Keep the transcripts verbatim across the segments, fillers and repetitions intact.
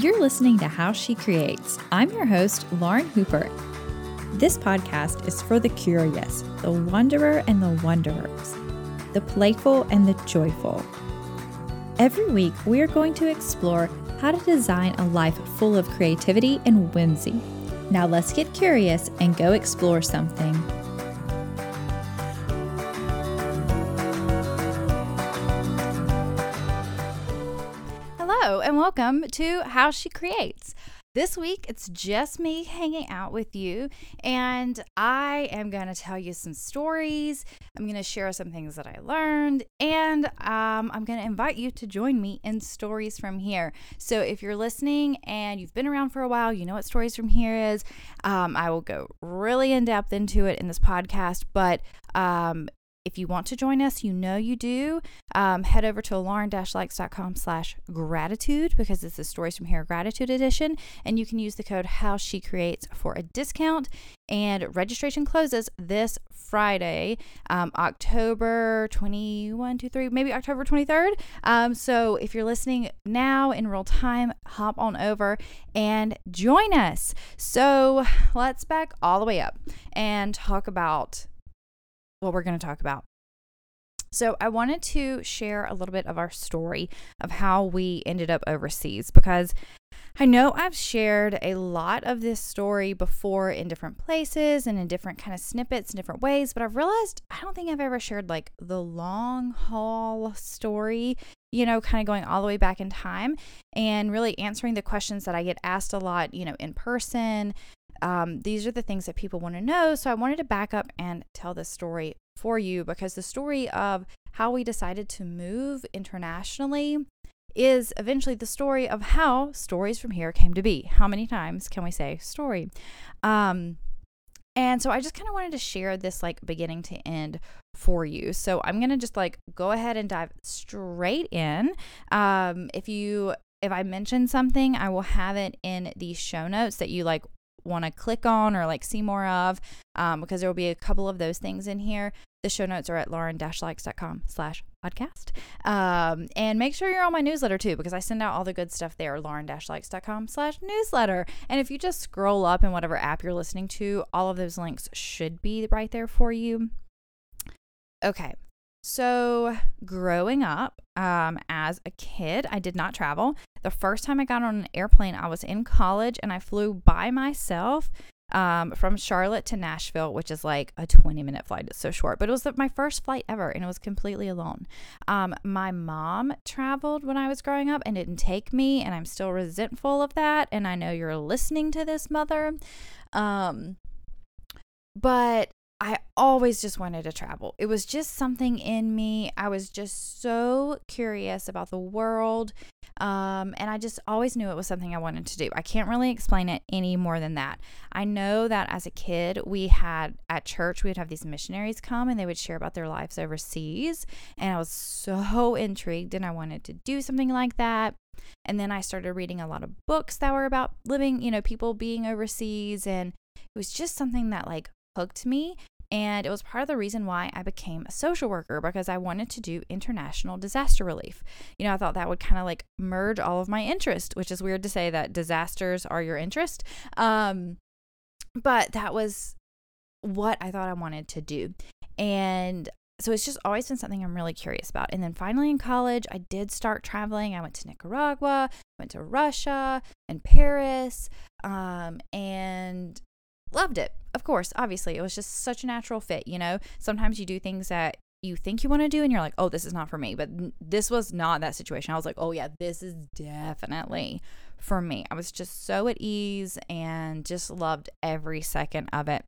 You're listening to How She Creates. I'm your host, Lauren Hooper. This podcast is for the curious, the wanderer and the wanderers, the playful and the joyful. Every week, we are going to explore how to design a life full of creativity and whimsy. Now let's get curious and go explore something. Hello and welcome to How She Creates. This week, it's just me hanging out with you, and I am going to tell you some stories. I'm going to share some things that I learned, and um, I'm going to invite you to join me in Stories From Here. So if you're listening and you've been around for a while, you know what Stories From Here is. Um, I will go really in-depth into it in this podcast, but um, if you want to join us, you know you do. Um, head over to lauren-likes.com slash gratitude because it's the Stories From Here Gratitude Edition. And you can use the code How She Creates for a discount. And registration closes this Friday, um, October twenty-first, twenty-three, maybe October twenty-third. Um, so if you're listening now in real time, hop on over and join us. So let's back all the way up and talk about what we're going to talk about. So I wanted to share a little bit of our story of how we ended up overseas, because I know I've shared a lot of this story before in different places and in different kind of snippets and different ways, but I've realized I don't think I've ever shared like the long haul story, you know, kind of going all the way back in time and really answering the questions that I get asked a lot, you know, in person. Um, these are the things that people want to know. So I wanted to back up and tell this story for you, because the story of how we decided to move internationally is eventually the story of how Stories From Here came to be. How many times can we say story? Um, and so I just kind of wanted to share this like beginning to end for you. So I'm going to just like go ahead and dive straight in. Um, if you, if I mention something, I will have it in the show notes that you like want to click on or like see more of, um, because there will be a couple of those things in here. The show notes are at lauren-likes.com slash podcast. Um, and make sure you're on my newsletter too, because I send out all the good stuff there, lauren-likes.com slash newsletter. And if you just scroll up in whatever app you're listening to, all of those links should be right there for you. Okay. So growing up, um, as a kid, I did not travel. The first time I got on an airplane, I was in college and I flew by myself um, from Charlotte to Nashville, which is like a twenty minute flight. It's so short, but it was the, my first flight ever and it was completely alone. Um, my mom traveled when I was growing up and didn't take me, and I'm still resentful of that. And I know you're listening to this, mother. Um, but I always just wanted to travel. It was just something in me. I was just so curious about the world. Um, and I just always knew it was something I wanted to do. I can't really explain it any more than that. I know that as a kid, we had at church, we'd have these missionaries come and they would share about their lives overseas. And I was so intrigued and I wanted to do something like that. And then I started reading a lot of books that were about living, you know, people being overseas. And it was just something that like hooked me. And it was part of the reason why I became a social worker, because I wanted to do international disaster relief. You know, I thought that would kind of like merge all of my interest, which is weird to say that disasters are your interest. Um, but that was what I thought I wanted to do. And so it's just always been something I'm really curious about. And then finally in college, I did start traveling. I went to Nicaragua, went to Russia and Paris, um, and loved it. Of course, obviously, it was just such a natural fit, you know? Sometimes you do things that you think you want to do and you're like, oh, this is not for me. But this was not that situation. I was like, oh yeah, this is definitely for me. I was just so at ease and just loved every second of it.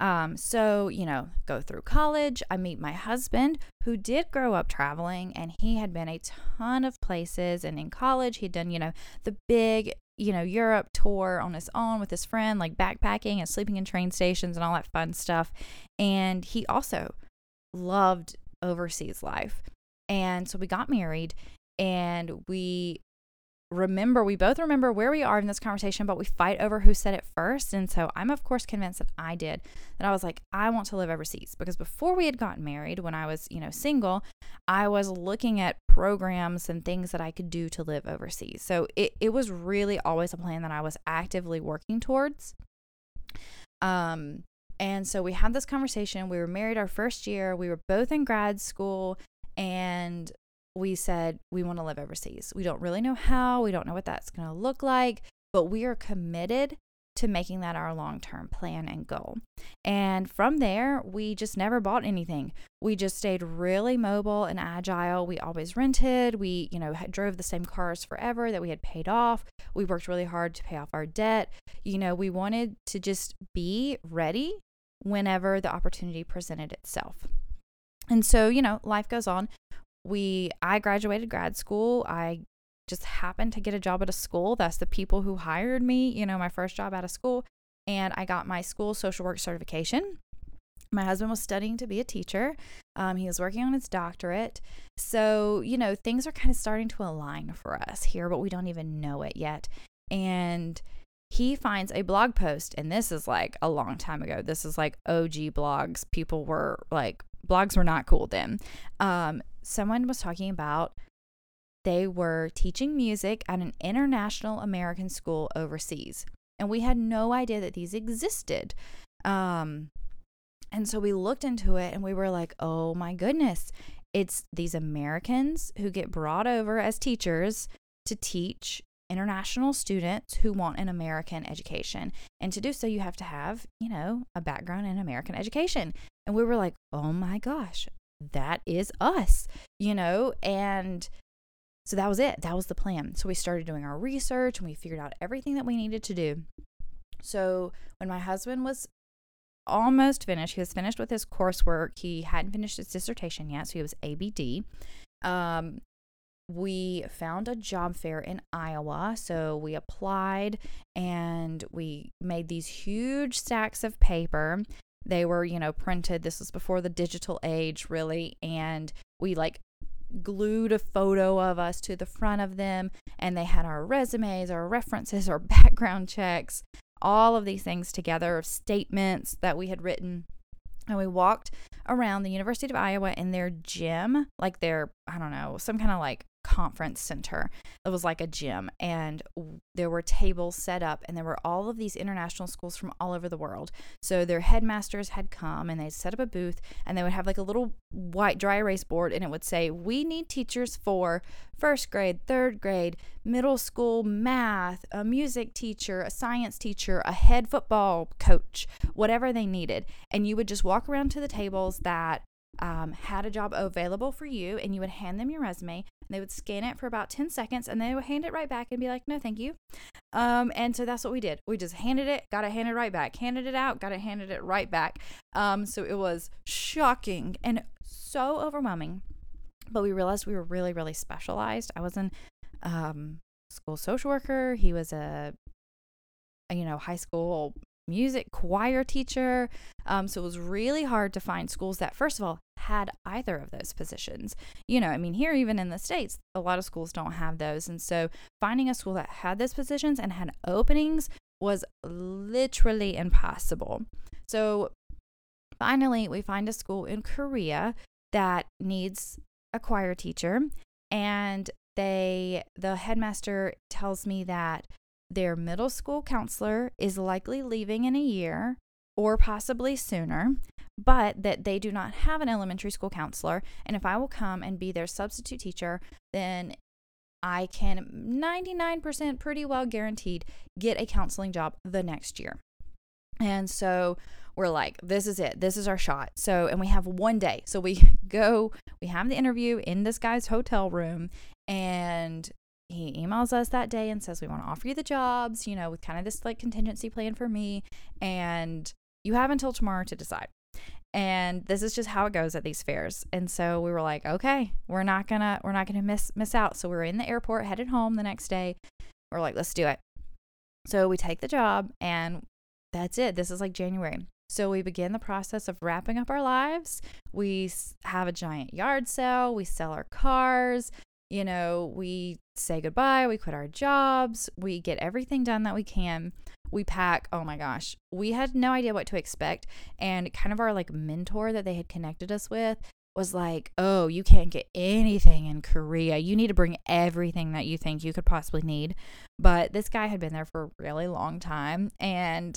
Um, so, you know, go through college, I meet my husband, who did grow up traveling, and he had been a ton of places. And in college, he'd done, you know, the big, you know, Europe tour on his own with his friend, like backpacking and sleeping in train stations and all that fun stuff. And he also loved overseas life. And so we got married and we remember, we both remember where we are in this conversation, but we fight over who said it first. And so I'm, of course, convinced that I did, that I was like, I want to live overseas. Because before we had gotten married, when I was, you know, single, I was looking at programs and things that I could do to live overseas. So it, it was really always a plan that I was actively working towards. Um, and so we had this conversation. We were married our first year. We were both in grad school, and we said, we want to live overseas. We don't really know how. We don't know what that's going to look like, but we are committed to making that our long-term plan and goal. And from there, we just never bought anything. We just stayed really mobile and agile. We always rented. We, you know, drove the same cars forever that we had paid off. We worked really hard to pay off our debt. You know, we wanted to just be ready whenever the opportunity presented itself. And so, you know, life goes on. We, I graduated grad school. I just happened to get a job at a school. That's the people who hired me, you know, my first job out of school. And I got my school social work certification. My husband was studying to be a teacher. Um, he was working on his doctorate. So, you know, things are kind of starting to align for us here, but we don't even know it yet. And he finds a blog post, and this is like a long time ago. This is like O G blogs. People were like, blogs were not cool then. Um, someone was talking about they were teaching music at an international American school overseas. And we had no idea that these existed. Um, and so we looked into it and we were like, oh my goodness, it's these Americans who get brought over as teachers to teach international students who want an American education. And to do so, you have to have, you know, a background in American education. And we were like, oh my gosh, that is us, you know? And so that was it. That was the plan. So we started doing our research and we figured out everything that we needed to do. So when my husband was almost finished, he was finished with his coursework. He hadn't finished his dissertation yet, so he was A B D. Um, we found a job fair in Iowa. So we applied and we made these huge stacks of paper. They were, you know, printed. This was before the digital age, really. And we like glued a photo of us to the front of them. And they had our resumes, our references, our background checks, all of these things together, statements that we had written. And we walked around the University of Iowa in their gym, like their, I don't know, some kind of like conference center. It was like a gym, and there were tables set up, and there were all of these international schools from all over the world. So their headmasters had come and they set up a booth, and they would have like a little white dry erase board, and it would say, we need teachers for first grade, third grade, middle school, math, a music teacher, a science teacher, a head football coach, whatever they needed. And you would just walk around to the tables that Um, had a job available for you, and you would hand them your resume, and they would scan it for about ten seconds, and they would hand it right back and be like, no, thank you. Um, and so that's what we did. We just handed it, got it handed right back, handed it out, got it handed it right back. Um, so it was shocking and so overwhelming, but we realized we were really, really specialized. I was an um, school social worker. He was a, a you know, high school music choir teacher. Um, so it was really hard to find schools that, first of all, had either of those positions. You know, I mean, here, even in the States, a lot of schools don't have those. And so finding a school that had those positions and had openings was literally impossible. So finally, we find a school in Korea that needs a choir teacher. And they, the headmaster tells me that their middle school counselor is likely leaving in a year or possibly sooner, but that they do not have an elementary school counselor. And if I will come and be their substitute teacher, then I can ninety-nine percent pretty well guaranteed get a counseling job the next year. And so we're like, this is it. This is our shot. So, and we have one day. So we go, we have the interview in this guy's hotel room, and he emails us that day and says, we want to offer you the jobs, you know, with kind of this like contingency plan for me, and you have until tomorrow to decide. And this is just how it goes at these fairs. And so we were like, okay, we're not gonna, we're not gonna miss, miss out. So we were in the airport headed home the next day. We're like, let's do it. So we take the job, and that's it. This is like January. So we begin the process of wrapping up our lives. We have a giant yard sale. We sell our cars. you know, we say goodbye, we quit our jobs, we get everything done that we can, we pack. Oh my gosh, we had no idea what to expect. And kind of our like mentor that they had connected us with was like, oh, you can't get anything in Korea. You need to bring everything that you think you could possibly need. But this guy had been there for a really long time, and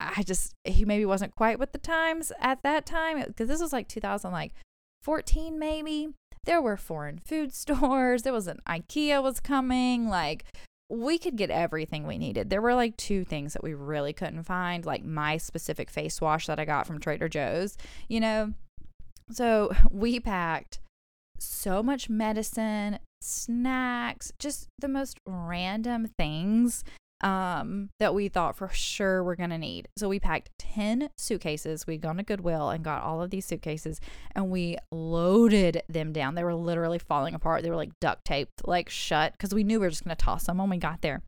I just, he maybe wasn't quite with the times at that time, because this was like two thousand fourteen maybe. There were foreign food stores. There was an IKEA was coming. Like, we could get everything we needed. There were like two things that we really couldn't find, like my specific face wash that I got from Trader Joe's, you know. So we packed so much medicine, snacks, just the most random things um, that we thought for sure we're going to need. So we packed ten suitcases. We'd gone to Goodwill and got all of these suitcases, and we loaded them down. They were literally falling apart. They were like duct taped, like shut, because we knew we were just going to toss them when we got there.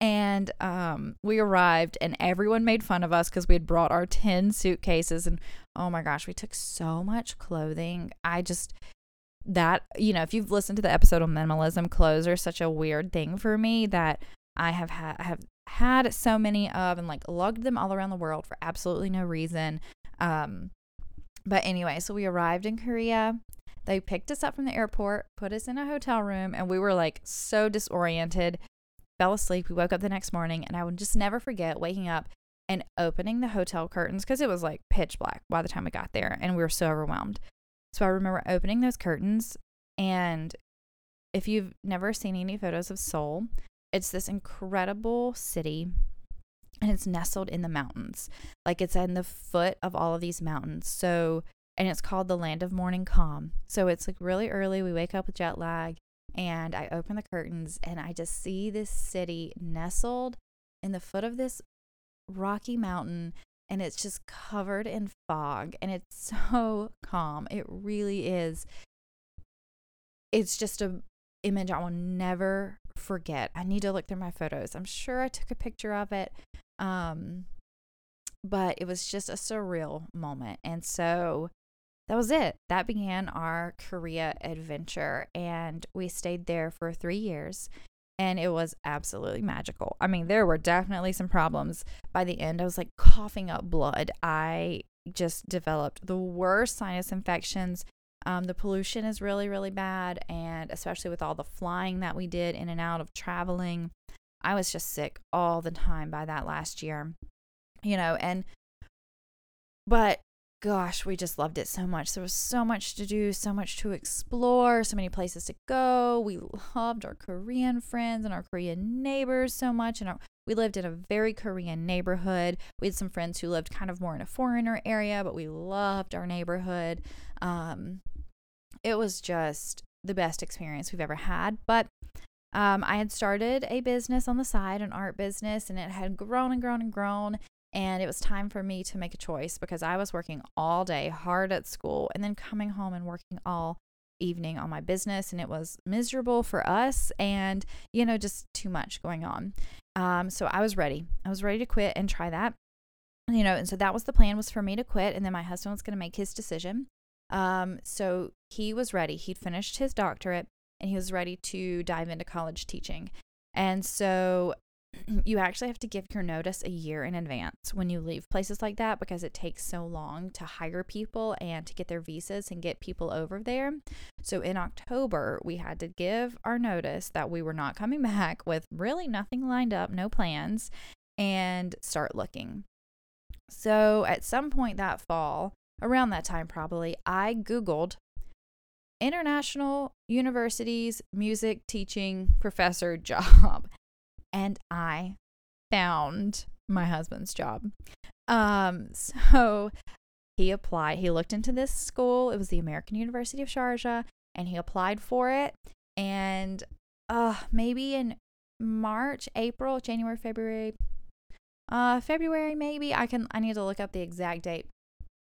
And um, we arrived, and everyone made fun of us because we had brought our ten suitcases, and oh my gosh, we took so much clothing. I just, that, you know, if you've listened to the episode on minimalism, clothes are such a weird thing for me that I have, ha- have had so many of, and like lugged them all around the world for absolutely no reason. Um, but anyway, so we arrived in Korea. They picked us up from the airport, put us in a hotel room, and we were like so disoriented. Fell asleep. We woke up the next morning, and I would just never forget waking up and opening the hotel curtains, because it was like pitch black by the time we got there, and we were so overwhelmed. So I remember opening those curtains, and if you've never seen any photos of Seoul, it's this incredible city, and it's nestled in the mountains. Like, it's in the foot of all of these mountains. So, and it's called the land of morning calm. So it's like really early. We wake up with jet lag. And I open the curtains, and I just see this city nestled in the foot of this rocky mountain, and it's just covered in fog, and it's so calm. It really is. It's just an image I will never forget. I need to look through my photos. I'm sure I took a picture of it, um, but it was just a surreal moment. And so that was it. That began our Korea adventure, and we stayed there for three years, and it was absolutely magical. I mean, there were definitely some problems. By the end, I was like coughing up blood. I just developed the worst sinus infections. Um, the pollution is really, really bad, and especially with all the flying that we did in and out of traveling, I was just sick all the time by that last year, you know, and, but gosh, we just loved it so much. There was so much to do, so much to explore, so many places to go. We loved our Korean friends and our Korean neighbors so much. And our, we lived in a very Korean neighborhood. We had some friends who lived kind of more in a foreigner area, but we loved our neighborhood. Um, it was just the best experience we've ever had. But um, I had started a business on the side, an art business, and it had grown and grown and grown. And it was time for me to make a choice, because I was working all day hard at school and then coming home and working all evening on my business. And it was miserable for us, and, you know, just too much going on. Um, so I was ready. I was ready to quit and try that, you know, and so that was the plan, was for me to quit. And then my husband was going to make his decision. Um, so he was ready. He'd finished his doctorate, and he was ready to dive into college teaching. And so you actually have to give your notice a year in advance when you leave places like that, because it takes so long to hire people and to get their visas and get people over there. So in October, we had to give our notice that we were not coming back, with really nothing lined up, no plans, and start looking. So at some point that fall, around that time probably, I Googled international universities music teaching professor job. And I found my husband's job. Um, so he applied. He looked into this school. It was the American University of Sharjah, and he applied for it. And uh, maybe in March, April, January, February, uh, February maybe. I can. I need to look up the exact date.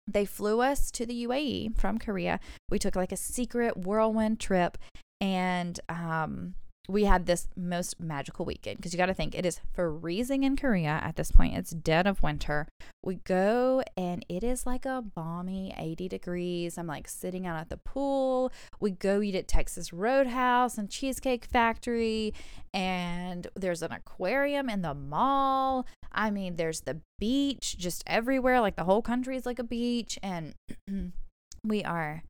They flew us to the U A E from Korea. We took like a secret whirlwind trip, and um. we had this most magical weekend, because you got to think, it is freezing in Korea at this point. It's dead of winter. We go and it is like a balmy eighty degrees. I'm like sitting out at the pool. We go eat at Texas Roadhouse and Cheesecake Factory, and there's an aquarium in the mall. I mean, there's the beach just everywhere. Like the whole country is like a beach, and we are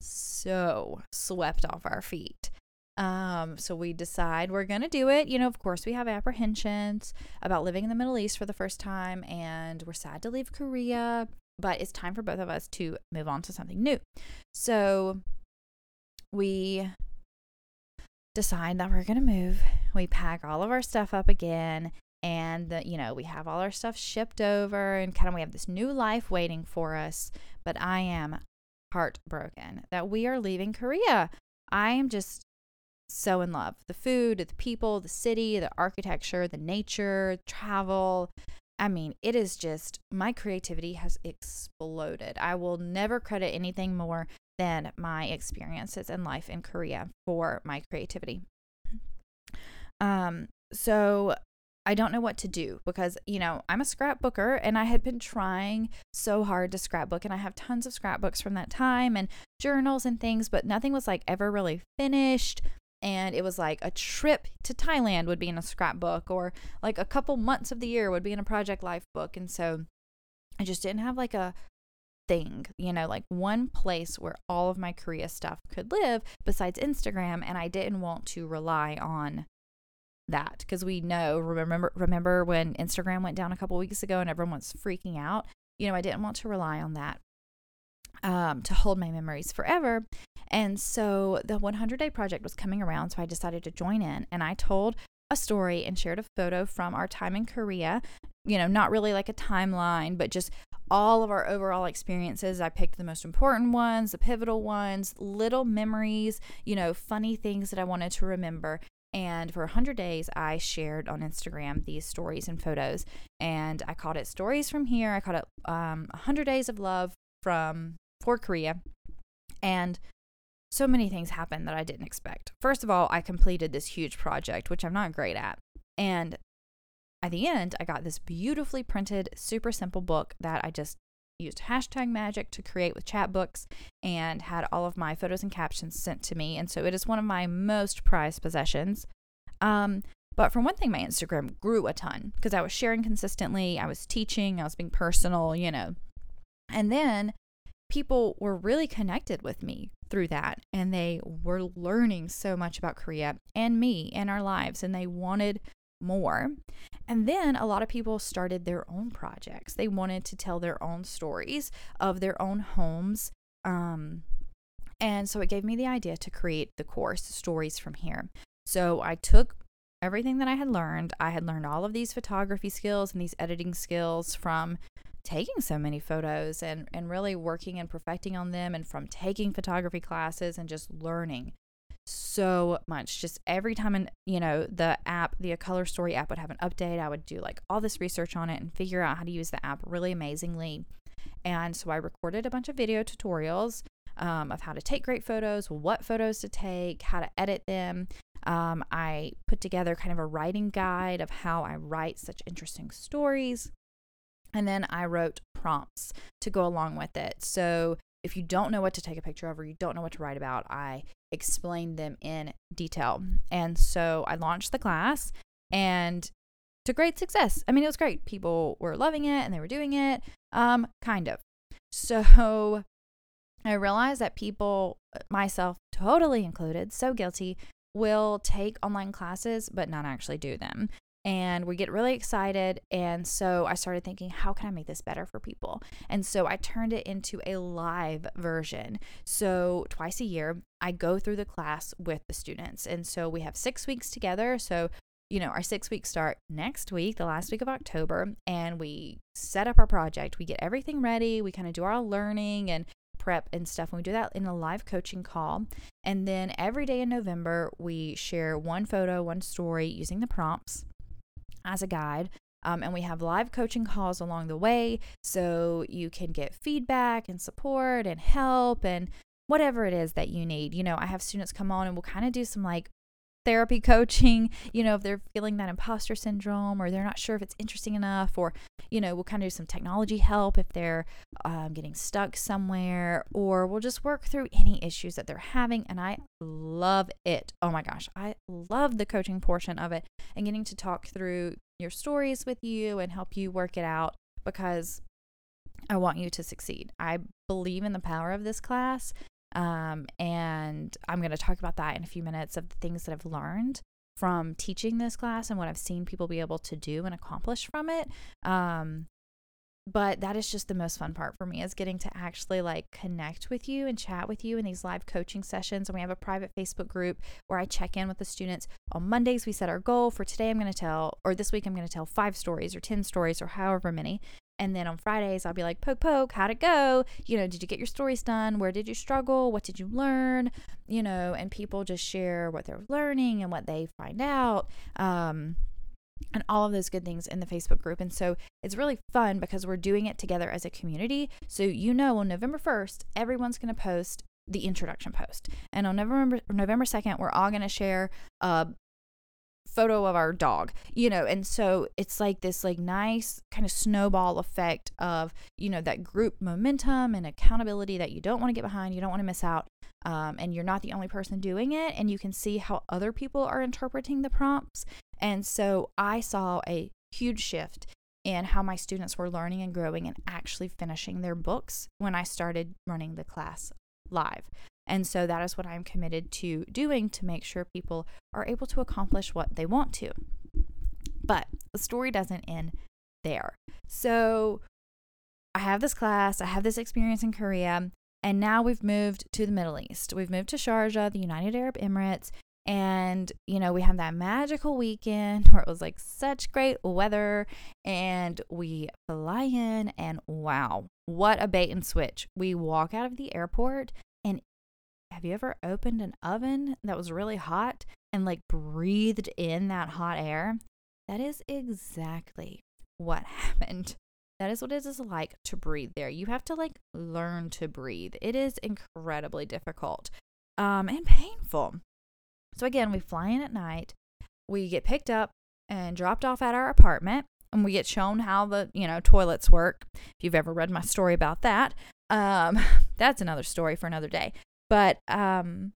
so swept off our feet. Um, so we decide we're going to do it. You know, of course, we have apprehensions about living in the Middle East for the first time, and we're sad to leave Korea, but it's time for both of us to move on to something new. So we decide that we're going to move. We pack all of our stuff up again, and, the, you know, we have all our stuff shipped over, and kind of we have this new life waiting for us, but I am heartbroken that we are leaving Korea. I am just so in love. The food, the people, the city, the architecture, the nature, travel. I mean, it is just, my creativity has exploded. I will never credit anything more than my experiences and life in Korea for my creativity. Um, so I don't know what to do, because, you know, I'm a scrapbooker, and I had been trying so hard to scrapbook, and I have tons of scrapbooks from that time and journals and things, but nothing was like ever really finished. And it was like a trip to Thailand would be in a scrapbook, or like a couple months of the year would be in a project life book. And so I just didn't have like a thing, you know, like one place where all of my Korea stuff could live besides Instagram. And I didn't want to rely on that, because we know, remember, remember when Instagram went down a couple weeks ago and everyone was freaking out, you know, I didn't want to rely on that um, to hold my memories forever. And so the one hundred day project was coming around, so I decided to join in, and I told a story and shared a photo from our time in Korea, you know, not really like a timeline, but just all of our overall experiences. I picked the most important ones, the pivotal ones, little memories, you know, funny things that I wanted to remember. And for one hundred days, I shared on Instagram these stories and photos, and I called it Stories From Here. I called it um, one hundred days of love from for Korea. And so many things happened that I didn't expect. First of all, I completed this huge project, which I'm not great at. And at the end, I got this beautifully printed, super simple book that I just used hashtag magic to create with Chatbooks, and had all of my photos and captions sent to me. And so it is one of my most prized possessions. Um, but for one thing, my Instagram grew a ton, because I was sharing consistently. I was teaching. I was being personal, you know. And then people were really connected with me through that, and they were learning so much about Korea and me and our lives, and they wanted more. And then a lot of people started their own projects. They wanted to tell their own stories of their own homes. Um, and so it gave me the idea to create the course Stories From Here. So I took everything that I had learned. I had learned all of these photography skills and these editing skills from taking so many photos and, and really working and perfecting on them, and from taking photography classes and just learning so much. Just every time, in, you know, the app, the A Color Story app would have an update, I would do like all this research on it and figure out how to use the app really amazingly. And so I recorded a bunch of video tutorials um, of how to take great photos, what photos to take, how to edit them. Um, I put together kind of a writing guide of how I write such interesting stories. And then I wrote prompts to go along with it. So if you don't know what to take a picture of, or you don't know what to write about, I explained them in detail. And so I launched the class, and to great success. I mean, it was great. People were loving it, and they were doing it, um, kind of. So I realized that people, myself totally included, so guilty, will take online classes but not actually do them. And we get really excited. And so I started thinking, how can I make this better for people? And so I turned it into a live version. So twice a year, I go through the class with the students. And so we have six weeks together. So, you know, our six weeks start next week, the last week of October. And we set up our project. We get everything ready. We kind of do our learning and prep and stuff. And we do that in a live coaching call. And then every day in November, we share one photo, one story using the prompts as a guide, um, and we have live coaching calls along the way, so you can get feedback and support and help and whatever it is that you need. You know, I have students come on, and we'll kind of do some like therapy coaching, you know, if they're feeling that imposter syndrome or they're not sure if it's interesting enough, or, you know, we'll kind of do some technology help if they're um, getting stuck somewhere, or we'll just work through any issues that they're having. And I love it. Oh my gosh, I love the coaching portion of it and getting to talk through your stories with you and help you work it out, because I want you to succeed. I believe in the power of this class. Um, and I'm going to talk about that in a few minutes, of the things that I've learned from teaching this class and what I've seen people be able to do and accomplish from it. Um, but that is just the most fun part for me, is getting to actually like connect with you and chat with you in these live coaching sessions. And we have a private Facebook group where I check in with the students on Mondays. We set our goal for today. I'm going to tell, or this week I'm going to tell five stories or ten stories or however many. And then on Fridays, I'll be like, poke, poke, how'd it go? You know, did you get your stories done? Where did you struggle? What did you learn? You know, and people just share what they're learning and what they find out, um, and all of those good things in the Facebook group. And so it's really fun because we're doing it together as a community. So, you know, on November first, everyone's going to post the introduction post. And on November, November second, we're all going to share uh photo of our dog, you know, and so it's like this like nice kind of snowball effect of, you know, that group momentum and accountability that you don't want to get behind, you don't want to miss out, um, and you're not the only person doing it, and you can see how other people are interpreting the prompts. And so I saw a huge shift in how my students were learning and growing and actually finishing their books when I started running the class live. And so that is what I'm committed to doing, to make sure people are able to accomplish what they want to. But the story doesn't end there. So I have this class, I have this experience in Korea, and now we've moved to the Middle East. We've moved to Sharjah, the United Arab Emirates, and, you know, we had that magical weekend where it was like such great weather, and we fly in, and wow, what a bait and switch. We walk out of the airport. Have you ever opened an oven that was really hot and like breathed in that hot air? That is exactly what happened. That is what it is like to breathe there. You have to like learn to breathe. It is incredibly difficult, um, and painful. So again, we fly in at night, we get picked up and dropped off at our apartment, and we get shown how the, you know, toilets work. If you've ever read my story about that, um, that's another story for another day. But um,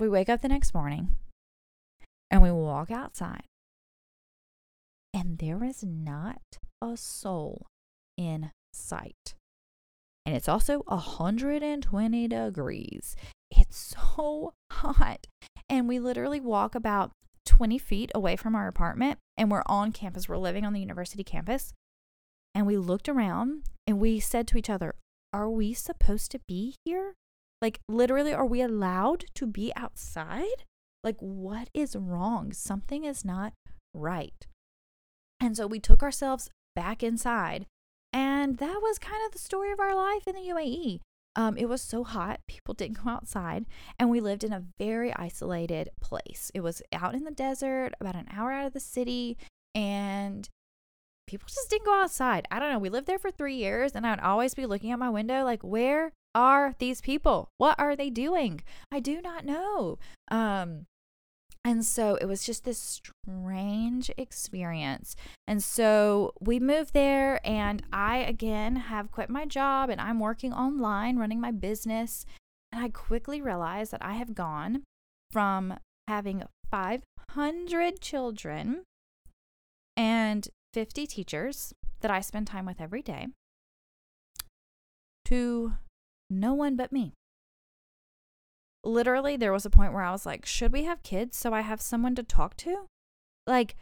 we wake up the next morning and we walk outside, and there is not a soul in sight. And it's also one hundred twenty degrees. It's so hot. And we literally walk about twenty feet away from our apartment, and we're on campus. We're living on the university campus. And we looked around and we said to each other, are we supposed to be here? Like, literally, are we allowed to be outside? Like, what is wrong? Something is not right. And so we took ourselves back inside. And that was kind of the story of our life in the U A E. Um, it was so hot, people didn't go outside. And we lived in a very isolated place. It was out in the desert, about an hour out of the city. And people just didn't go outside. I don't know. We lived there for three years. And I would always be looking out my window like, where are these people? What are they doing? I do not know. Um, and so it was just this strange experience. And so we moved there, and I, again, have quit my job, and I'm working online, running my business. And I quickly realized that I have gone from having five hundred children and fifty teachers that I spend time with every day to no one but me. Literally, there was a point where I was like, should we have kids so I have someone to talk to? Like,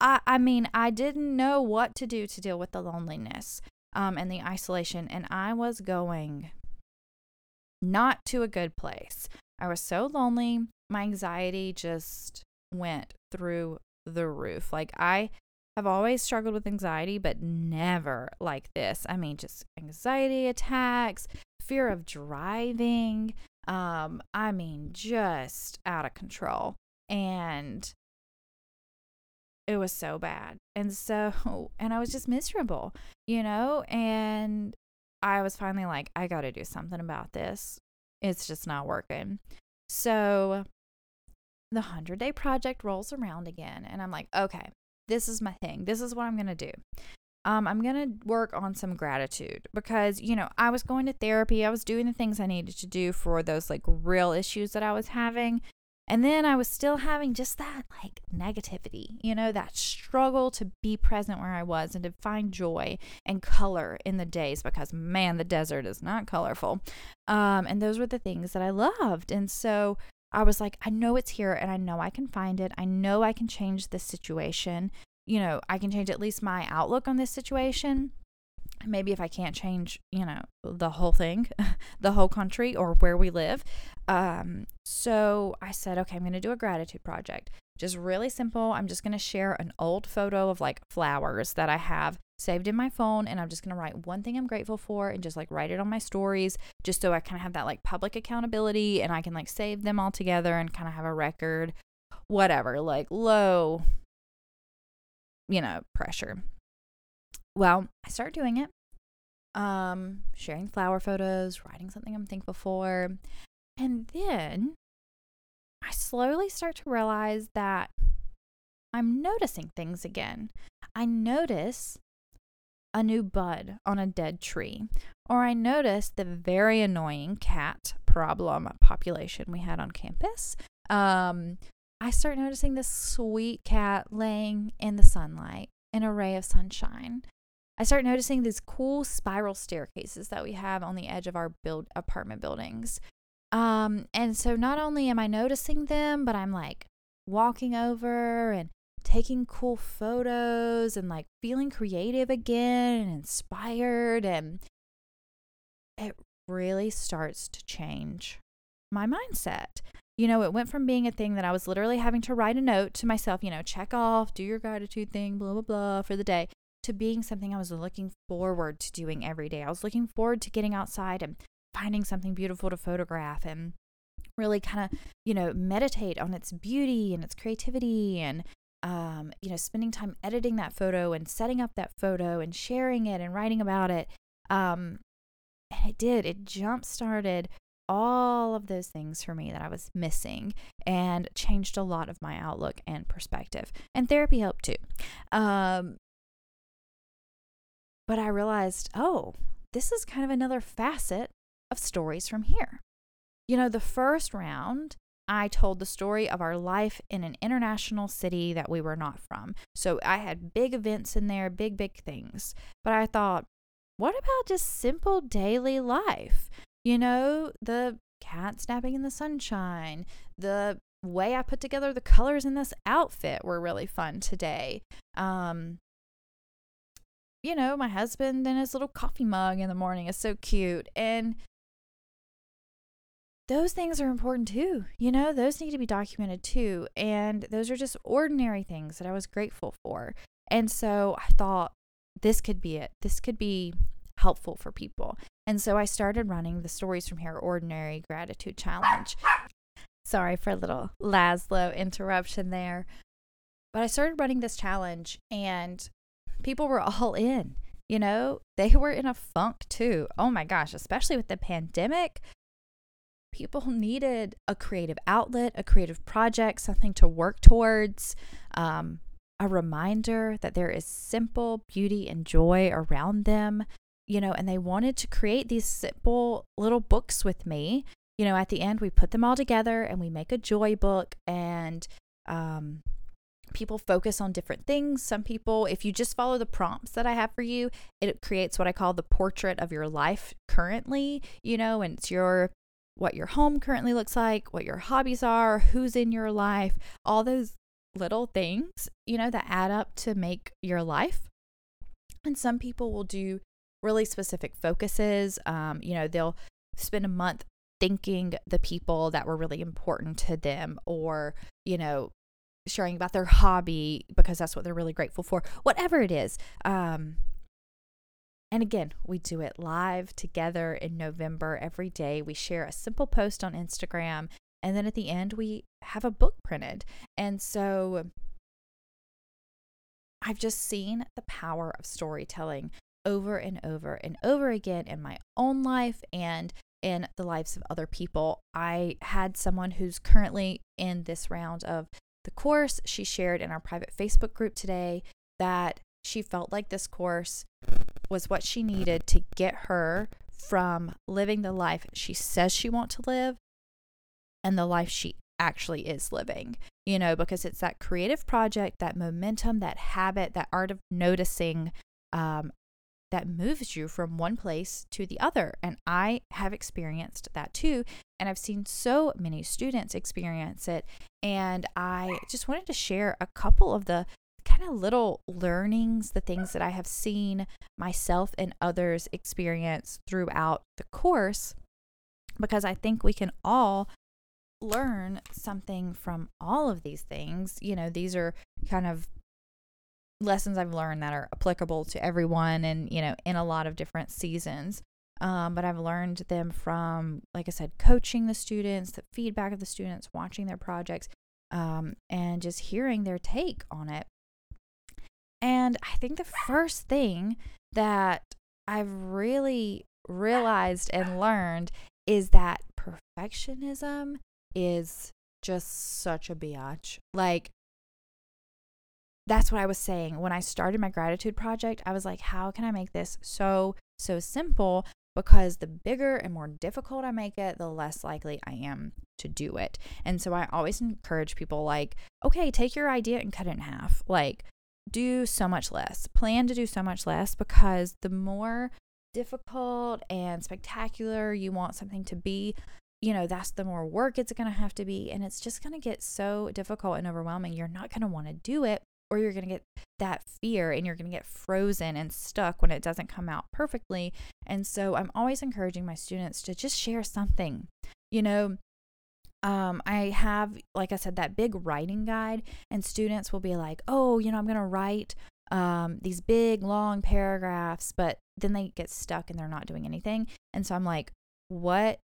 I I mean, I didn't know what to do to deal with the loneliness um, and the isolation. And I was going not to a good place. I was so lonely. My anxiety just went through the roof. Like, I I've always struggled with anxiety, but never like this. I mean, just anxiety attacks, fear of driving. Um, I mean, just out of control. And it was so bad. And so, and I was just miserable, you know, and I was finally like, I got to do something about this. It's just not working. So the one hundred day project rolls around again, and I'm like, okay, this is my thing. This is what I'm going to do. Um, I'm going to work on some gratitude because, you know, I was going to therapy. I was doing the things I needed to do for those, like, real issues that I was having. And then I was still having just that, like, negativity, you know, that struggle to be present where I was and to find joy and color in the days because, man, the desert is not colorful. Um, and those were the things that I loved. And so I was like, I know it's here and I know I can find it. I know I can change this situation. You know, I can change at least my outlook on this situation. Maybe if I can't change, you know, the whole thing, the whole country or where we live. Um, so I said, okay, I'm going to do a gratitude project. Just really simple. I'm just going to share an old photo of, like, flowers that I have saved in my phone. And I'm just going to write one thing I'm grateful for and just, like, write it on my stories just so I kind of have that, like, public accountability and I can, like, save them all together and kind of have a record, whatever, like, low, you know, pressure. Well, I started doing it, um, sharing flower photos, writing something I'm thankful for. And then I slowly start to realize that I'm noticing things again. I notice a new bud on a dead tree, or I notice the very annoying cat problem population we had on campus. Um, I start noticing this sweet cat laying in the sunlight, in a ray of sunshine. I start noticing these cool spiral staircases that we have on the edge of our build apartment buildings. Um, and so not only am I noticing them, but I'm, like, walking over and taking cool photos and, like, feeling creative again and inspired. And it really starts to change my mindset. You know, it went from being a thing that I was literally having to write a note to myself, you know, check off, do your gratitude thing, blah, blah, blah for the day, to being something I was looking forward to doing every day. I was looking forward to getting outside and finding something beautiful to photograph and really kind of, you know, meditate on its beauty and its creativity and, um, you know, spending time editing that photo and setting up that photo and sharing it and writing about it. Um, and it did. It jump-started all of those things for me that I was missing and changed a lot of my outlook and perspective. And therapy helped too. Um, But I realized, oh, this is kind of another facet of Stories From Here. You know, the first round, I told the story of our life in an international city that we were not from. So I had big events in there, big, big things. But I thought, what about just simple daily life? You know, the cat snapping in the sunshine, the way I put together the colors in this outfit were really fun today. Um... You know, my husband and his little coffee mug in the morning is so cute. And those things are important too. You know, those need to be documented too. And those are just ordinary things that I was grateful for. And so I thought this could be it. This could be helpful for people. And so I started running the Stories From Here Ordinary Gratitude Challenge. Sorry for a little Laszlo interruption there. But I started running this challenge and people were all in, you know, they were in a funk too. Oh my gosh, especially with the pandemic, people needed a creative outlet, a creative project, something to work towards, um, a reminder that there is simple beauty and joy around them, you know, and they wanted to create these simple little books with me. You know, at the end, we put them all together and we make a joy book and, um, people focus on different things. Some people, if you just follow the prompts that I have for you, it creates what I call the portrait of your life currently, you know, and it's your, what your home currently looks like, what your hobbies are, who's in your life, all those little things, you know, that add up to make your life. And some people will do really specific focuses. Um, you know, they'll spend a month thanking the people that were really important to them or, you know, sharing about their hobby because that's what they're really grateful for, whatever it is. Um, and again, we do it live together in November every day. We share a simple post on Instagram. And then at the end, we have a book printed. And so I've just seen the power of storytelling over and over and over again in my own life and in the lives of other people. I had someone who's currently in this round of the course. She shared in our private Facebook group today that she felt like this course was what she needed to get her from living the life she says she wants to live and the life she actually is living, you know, because it's that creative project, that momentum, that habit, that art of noticing um, that moves you from one place to the other. And I have experienced that too. And I've seen so many students experience it. And I just wanted to share a couple of the kind of little learnings, the things that I have seen myself and others experience throughout the course, because I think we can all learn something from all of these things. You know, these are kind of lessons I've learned that are applicable to everyone and, you know, in a lot of different seasons. Um, but I've learned them from, like I said, coaching the students, the feedback of the students, watching their projects, um, and just hearing their take on it. And I think the first thing that I've really realized and learned is that perfectionism is just such a biatch. Like, that's what I was saying. When I started my gratitude project, I was like, how can I make this so, so simple? Because the bigger and more difficult I make it, the less likely I am to do it. And so I always encourage people, like, okay, take your idea and cut it in half. Like, do so much less. Plan to do so much less, because the more difficult and spectacular you want something to be, you know, that's the more work it's going to have to be. And it's just going to get so difficult and overwhelming. You're not going to want to do it, or you're going to get that fear and you're going to get frozen and stuck when it doesn't come out perfectly. And so I'm always encouraging my students to just share something. You know, um, I have, like I said, that big writing guide, and students will be like, oh, you know, I'm going to write um, these big, long paragraphs, but then they get stuck and they're not doing anything. And so I'm like, what?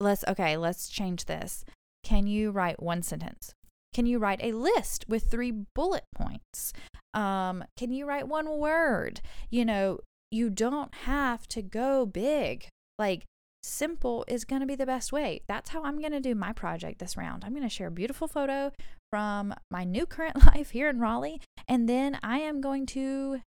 Let's, okay, let's change this. Can you write one sentence? Can you write a list with three bullet points? Um, can you write one word? You know, you don't have to go big. Like, simple is going to be the best way. That's how I'm going to do my project this round. I'm going to share a beautiful photo from my new current life here in Raleigh. And then I am going to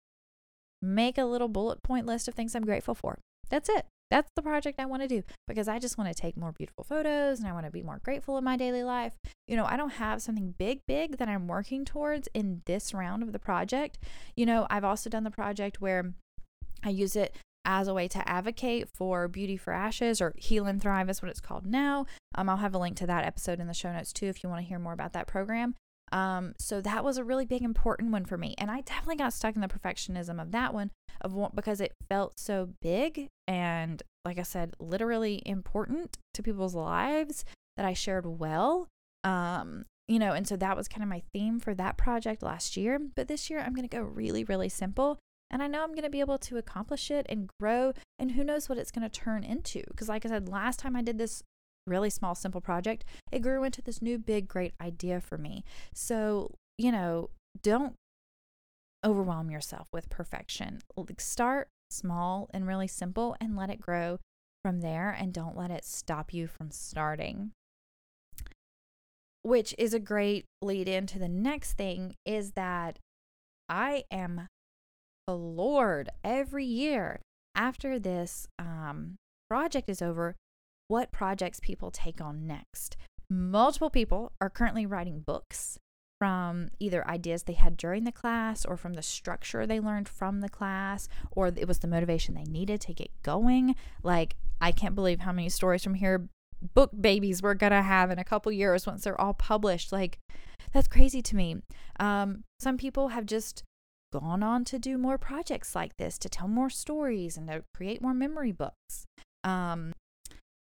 make a little bullet point list of things I'm grateful for. That's it. That's the project I want to do, because I just want to take more beautiful photos and I want to be more grateful in my daily life. You know, I don't have something big, big that I'm working towards in this round of the project. You know, I've also done the project where I use it as a way to advocate for Beauty for Ashes, or Heal and Thrive is what it's called now. Um, I'll have a link to that episode in the show notes too, if you want to hear more about that program. Um, so that was a really big, important one for me. And I definitely got stuck in the perfectionism of that one of one, because it felt so big. And like I said, literally important to people's lives that I shared well, um, you know, and so that was kind of my theme for that project last year. But this year I'm going to go really, really simple. And I know I'm going to be able to accomplish it and grow, and who knows what it's going to turn into. Because like I said, last time I did this really small, simple project, it grew into this new, big, great idea for me. So, you know, don't overwhelm yourself with perfection. Start small and really simple and let it grow from there, and don't let it stop you from starting. Which is a great lead into the next thing, is that I am floored every year after this um, project is over, what projects people take on next. Multiple people are currently writing books from either ideas they had during the class, or from the structure they learned from the class, or it was the motivation they needed to get going. Like, I can't believe how many Stories From Here book babies we're gonna have in a couple years once they're all published. Like, that's crazy to me. Um, some people have just gone on to do more projects like this, to tell more stories and to create more memory books. Um,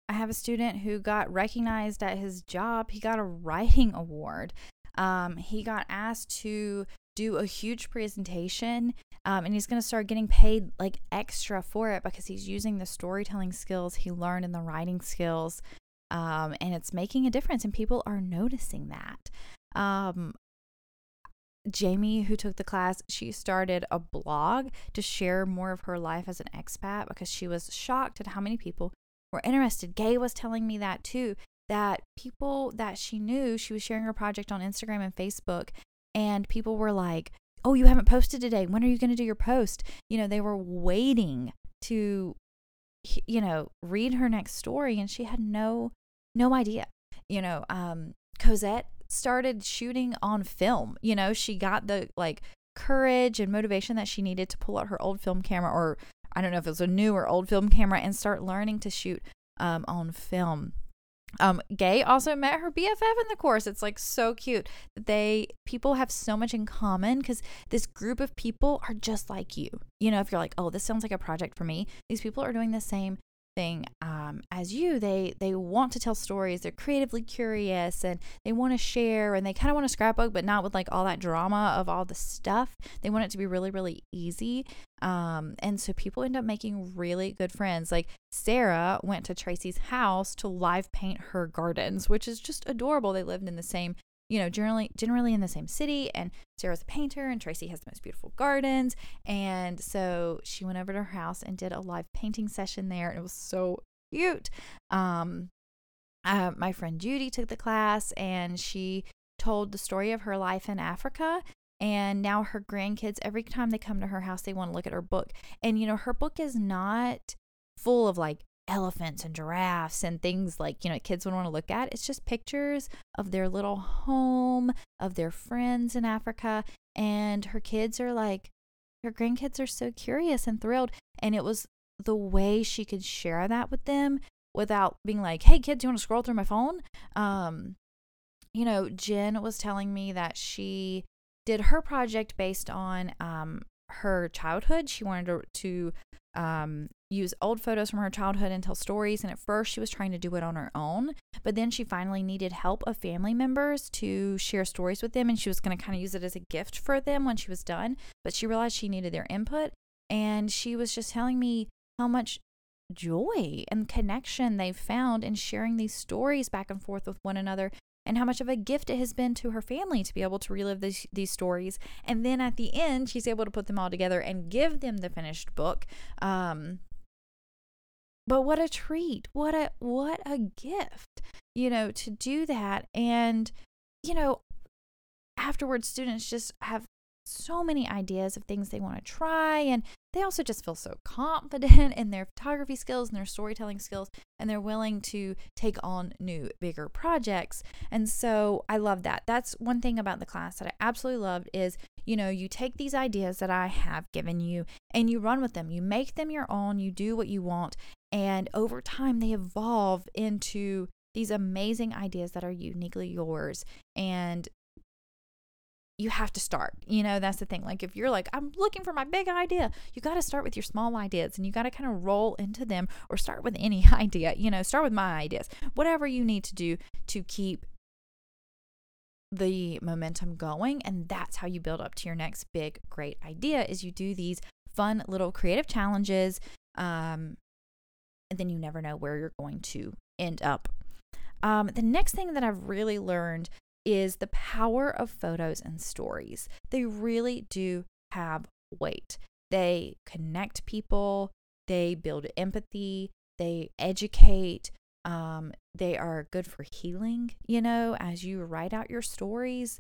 I have a student who got recognized at his job. He got a writing award. Um, he got asked to do a huge presentation, um, and he's going to start getting paid like extra for it, because he's using the storytelling skills he learned and the writing skills, um, and it's making a difference, and people are noticing that. Um, Jamie, who took the class, she started a blog to share more of her life as an expat, because she was shocked at how many people were interested. Gay was telling me that too, that people that she knew, she was sharing her project on Instagram and Facebook, and people were like, oh, you haven't posted today. When are you going to do your post? You know, they were waiting to, you know, read her next story, and she had no, no idea. You know, um, Cosette started shooting on film. You know, she got the like courage and motivation that she needed to pull out her old film camera, or I don't know if it was a new or old film camera, and start learning to shoot um, on film. Um, Gay also met her B F F in the course. It's like so cute. They, people have so much in common because this group of people are just like you. You know, if you're like, oh, this sounds like a project for me. These people are doing the same thing um, as you. They, they want to tell stories. They're creatively curious and they want to share, and they kind of want to scrapbook, but not with like all that drama of all the stuff. They want it to be really, really easy. Um, and so people end up making really good friends. Like Sarah went to Tracy's house to live paint her gardens, which is just adorable. They lived in the same, you know, generally, generally in the same city, and Sarah's a painter and Tracy has the most beautiful gardens. And so she went over to her house and did a live painting session there. And it was so cute. Um, uh, my friend Judy took the class, and she told the story of her life in Africa. And now her grandkids, every time they come to her house, they want to look at her book. And, you know, her book is not full of like elephants and giraffes and things like, you know, kids would want to look at. It's just pictures of their little home, of their friends in Africa. And her kids are like, her grandkids are so curious and thrilled. And it was the way she could share that with them without being like, hey, kids, you want to scroll through my phone? Um, you know, Jen was telling me that she did her project based on um, her childhood. She wanted to, to um, use old photos from her childhood and tell stories. And at first she was trying to do it on her own, but then she finally needed help of family members to share stories with them. And she was going to kind of use it as a gift for them when she was done, but she realized she needed their input. And she was just telling me how much joy and connection they've found in sharing these stories back and forth with one another, and how much of a gift it has been to her family to be able to relive this, these stories. And then at the end, she's able to put them all together and give them the finished book. Um, but what a treat. What a, what a gift, you know, to do that. And, you know, afterwards, students just have so many ideas of things they want to try. And they also just feel so confident in their photography skills and their storytelling skills, and they're willing to take on new, bigger projects. And so I love that. That's one thing about the class that I absolutely loved is, you know, you take these ideas that I have given you and you run with them, you make them your own, you do what you want. And over time they evolve into these amazing ideas that are uniquely yours. And you have to start, you know, that's the thing. Like if you're like, I'm looking for my big idea, you got to start with your small ideas, and you got to kind of roll into them, or start with any idea, you know, start with my ideas, whatever you need to do to keep the momentum going. And that's how you build up to your next big, great idea, is you do these fun little creative challenges. Um, and then you never know where you're going to end up. Um, the next thing that I've really learned is the power of photos and stories. They really do have weight. They connect people, they build empathy, they educate, um, they are good for healing. You know, as you write out your stories,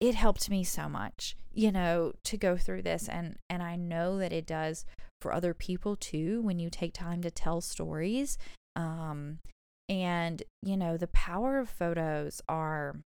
it helped me so much, you know, to go through this. And, and I know that it does for other people too, when you take time to tell stories. Um, And, you know, the power of photos are,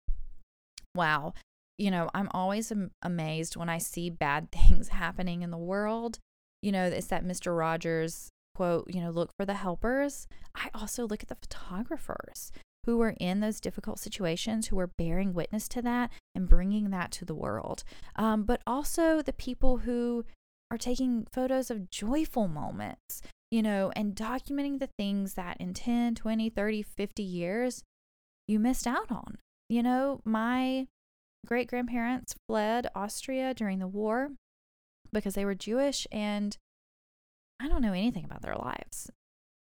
wow, you know, I'm always am- amazed when I see bad things happening in the world. You know, it's that Mister Rogers quote, you know, look for the helpers. I also look at the photographers who are in those difficult situations, who are bearing witness to that and bringing that to the world. Um, but also the people who are taking photos of joyful moments, you know, and documenting the things that in ten, twenty, thirty, fifty years you missed out on. You know, my great-grandparents fled Austria during the war because they were Jewish, and I don't know anything about their lives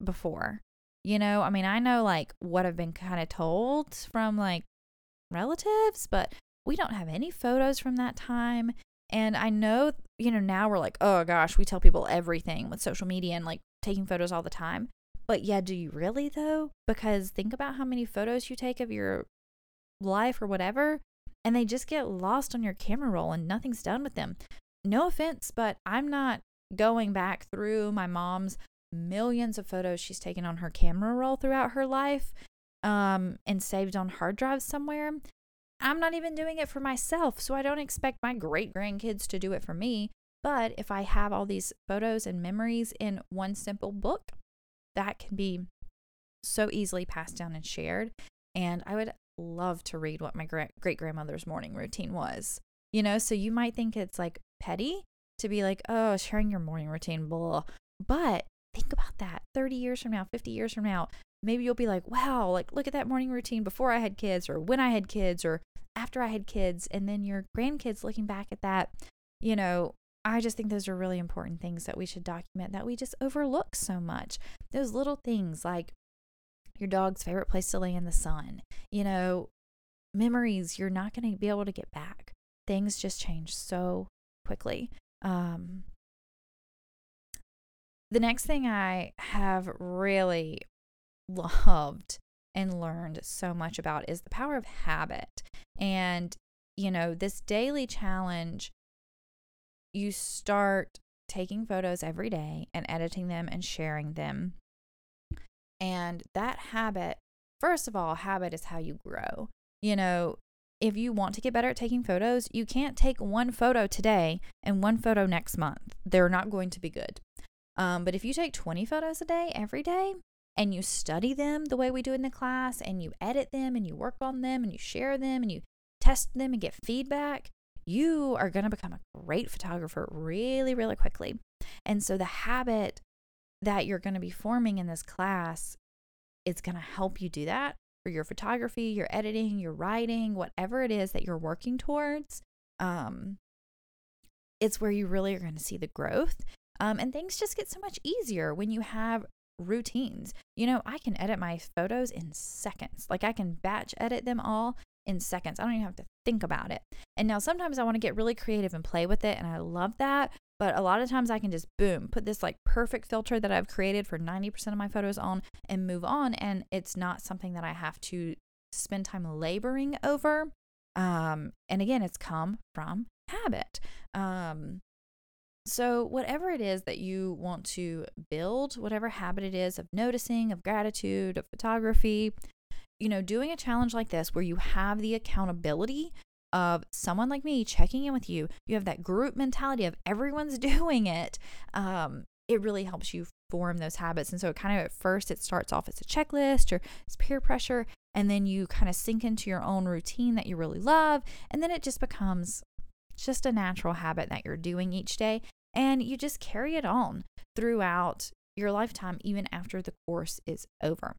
before. You know, I mean, I know like what I've been kind of told from like relatives, but we don't have any photos from that time. And I know, you know, now we're like, oh gosh, we tell people everything with social media and like taking photos all the time. But yeah, do you really though? Because think about how many photos you take of your life or whatever, and they just get lost on your camera roll and nothing's done with them. No offense, but I'm not going back through my mom's millions of photos she's taken on her camera roll throughout her life um, and saved on hard drives somewhere. I'm not even doing it for myself, so I don't expect my great-grandkids to do it for me. But if I have all these photos and memories in one simple book, that can be so easily passed down and shared. And I would love to read what my great-grandmother's morning routine was. You know, so you might think it's like petty to be like, oh, sharing your morning routine, blah. But think about that thirty years from now, fifty years from now. Maybe you'll be like, wow, like look at that morning routine before I had kids or when I had kids or after I had kids. And then your grandkids looking back at that, you know, I just think those are really important things that we should document that we just overlook so much. Those little things like your dog's favorite place to lay in the sun, you know, memories you're not going to be able to get back. Things just change so quickly. Um, the next thing I have really loved and learned so much about is the power of habit. And, you know, this daily challenge, you start taking photos every day and editing them and sharing them. And that habit, first of all, habit is how you grow. You know, if you want to get better at taking photos, you can't take one photo today and one photo next month. They're not going to be good. Um, but if you take twenty photos a day every day, and you study them the way we do in the class, and you edit them, and you work on them, and you share them, and you test them and get feedback, you are going to become a great photographer really, really quickly. And so the habit that you're going to be forming in this class is going to help you do that for your photography, your editing, your writing, whatever it is that you're working towards. Um, it's where you really are going to see the growth. Um, and things just get so much easier when you have routines. You know, I can edit my photos in seconds. Like I can batch edit them all in seconds. I don't even have to think about it. And now sometimes I want to get really creative and play with it, and I love that. But a lot of times I can just boom, put this like perfect filter that I've created for ninety percent of my photos on and move on. And it's not something that I have to spend time laboring over. Um, and again, it's come from habit. Um, So whatever it is that you want to build, whatever habit it is of noticing, of gratitude, of photography, you know, doing a challenge like this where you have the accountability of someone like me checking in with you, you have that group mentality of everyone's doing it, um, it really helps you form those habits. And so it kind of at first it starts off as a checklist or it's peer pressure, and then you kind of sink into your own routine that you really love, and then it just becomes just a natural habit that you're doing each day. And you just carry it on throughout your lifetime, even after the course is over.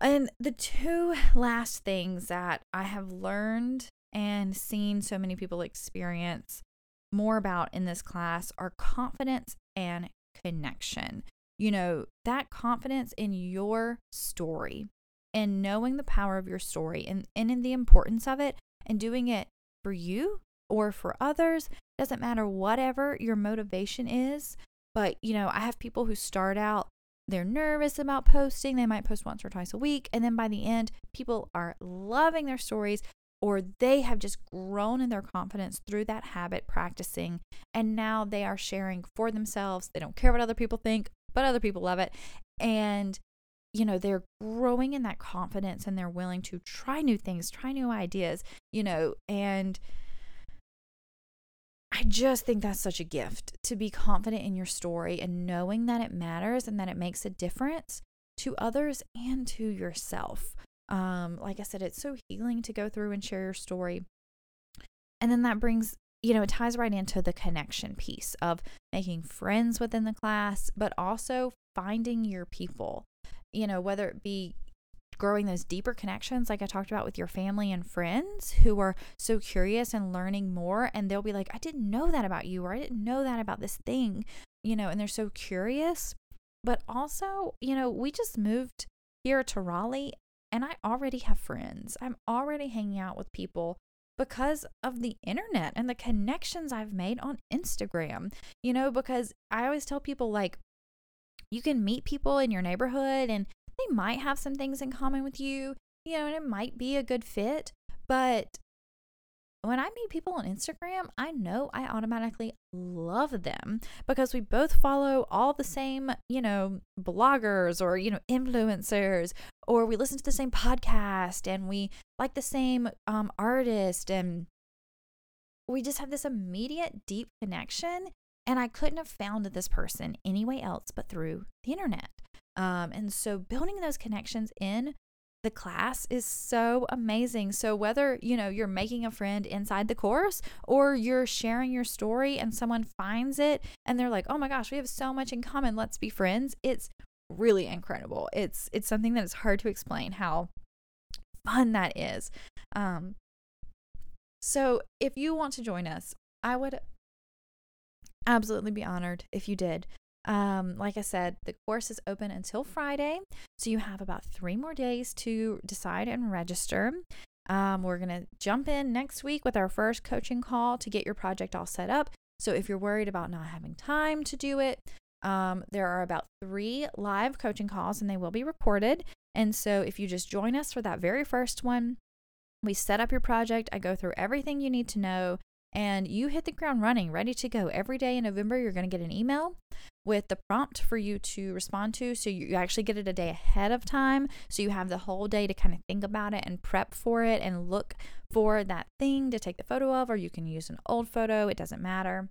And the two last things that I have learned and seen so many people experience more about in this class are confidence and connection. You know, that confidence in your story and knowing the power of your story and, and in the importance of it and doing it for you or for others, doesn't matter whatever your motivation is. But, you know, I have people who start out, they're nervous about posting. They might post once or twice a week. And then by the end, people are loving their stories, or they have just grown in their confidence through that habit practicing. And now they are sharing for themselves. They don't care what other people think, but other people love it. And, you know, they're growing in that confidence and they're willing to try new things, try new ideas, you know, and I just think that's such a gift to be confident in your story and knowing that it matters and that it makes a difference to others and to yourself. Um, like I said, it's so healing to go through and share your story. And then that brings, you know, it ties right into the connection piece of making friends within the class, but also finding your people, you know, whether it be growing those deeper connections, like I talked about with your family and friends who are so curious and learning more, and they'll be like, I didn't know that about you, or I didn't know that about this thing, you know, and they're so curious. But also, you know, we just moved here to Raleigh, and I already have friends. I'm already hanging out with people because of the internet and the connections I've made on Instagram, you know, because I always tell people, like, you can meet people in your neighborhood and they might have some things in common with you, you know, and it might be a good fit. But when I meet people on Instagram, I know I automatically love them because we both follow all the same, you know, bloggers or, you know, influencers, or we listen to the same podcast and we like the same um, artist, and we just have this immediate deep connection. And I couldn't have found this person anyway else but through the internet. Um, and so building those connections in the class is so amazing. So whether, you know, you're making a friend inside the course or you're sharing your story and someone finds it and they're like, oh my gosh, we have so much in common. Let's be friends. It's really incredible. It's, it's something that is hard to explain how fun that is. Um, so if you want to join us, I would absolutely be honored if you did. Um, like I said, the course is open until Friday, so you have about three more days to decide and register. Um, we're going to jump in next week with our first coaching call to get your project all set up. So if you're worried about not having time to do it, um, there are about three live coaching calls and they will be recorded. And so if you just join us for that very first one, we set up your project. I go through everything you need to know. And you hit the ground running, ready to go. Every day in November, you're going to get an email with the prompt for you to respond to. So you actually get it a day ahead of time. So you have the whole day to kind of think about it and prep for it and look for that thing to take the photo of, or you can use an old photo. It doesn't matter.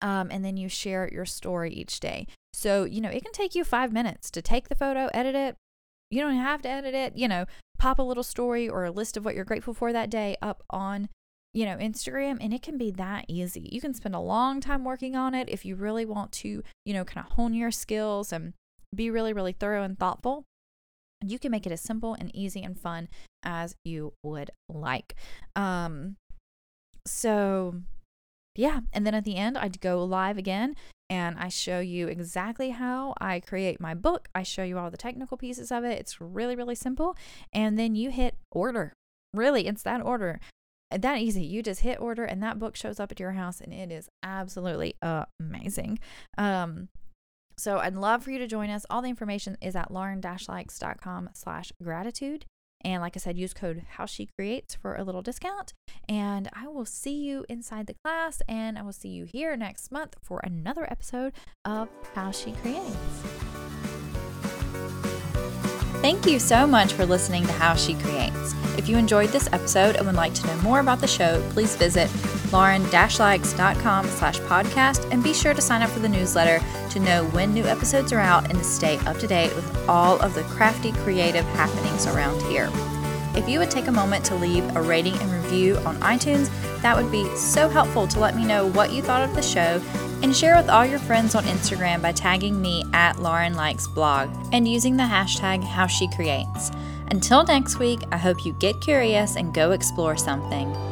Um, and then you share your story each day. So, you know, it can take you five minutes to take the photo, edit it. You don't have to edit it. You know, pop a little story or a list of what you're grateful for that day up on you know, Instagram, and it can be that easy. You can spend a long time working on it if you really want to, you know, kind of hone your skills and be really, really thorough and thoughtful. You can make it as simple and easy and fun as you would like. Um, so yeah. And then at the end, I'd go live again and I show you exactly how I create my book. I show you all the technical pieces of it. It's really, really simple. And then you hit order. Really, it's that order. That easy. You just hit order and that book shows up at your house and it is absolutely amazing. Um, so I'd love for you to join us. All the information is at lauren dash likes dot com slash gratitude. And like I said, use code How She Creates for a little discount. And I will see you inside the class, and I will see you here next month for another episode of How She Creates. Thank you so much for listening to How She Creates. If you enjoyed this episode and would like to know more about the show, please visit lauren dash likes dot com slash podcast and be sure to sign up for the newsletter to know when new episodes are out and to stay up to date with all of the crafty creative happenings around here. If you would take a moment to leave a rating and review on iTunes, that would be so helpful to let me know what you thought of the show, and share with all your friends on Instagram by tagging me at lauren likes blog and using the hashtag How She Creates. Until next week, I hope you get curious and go explore something.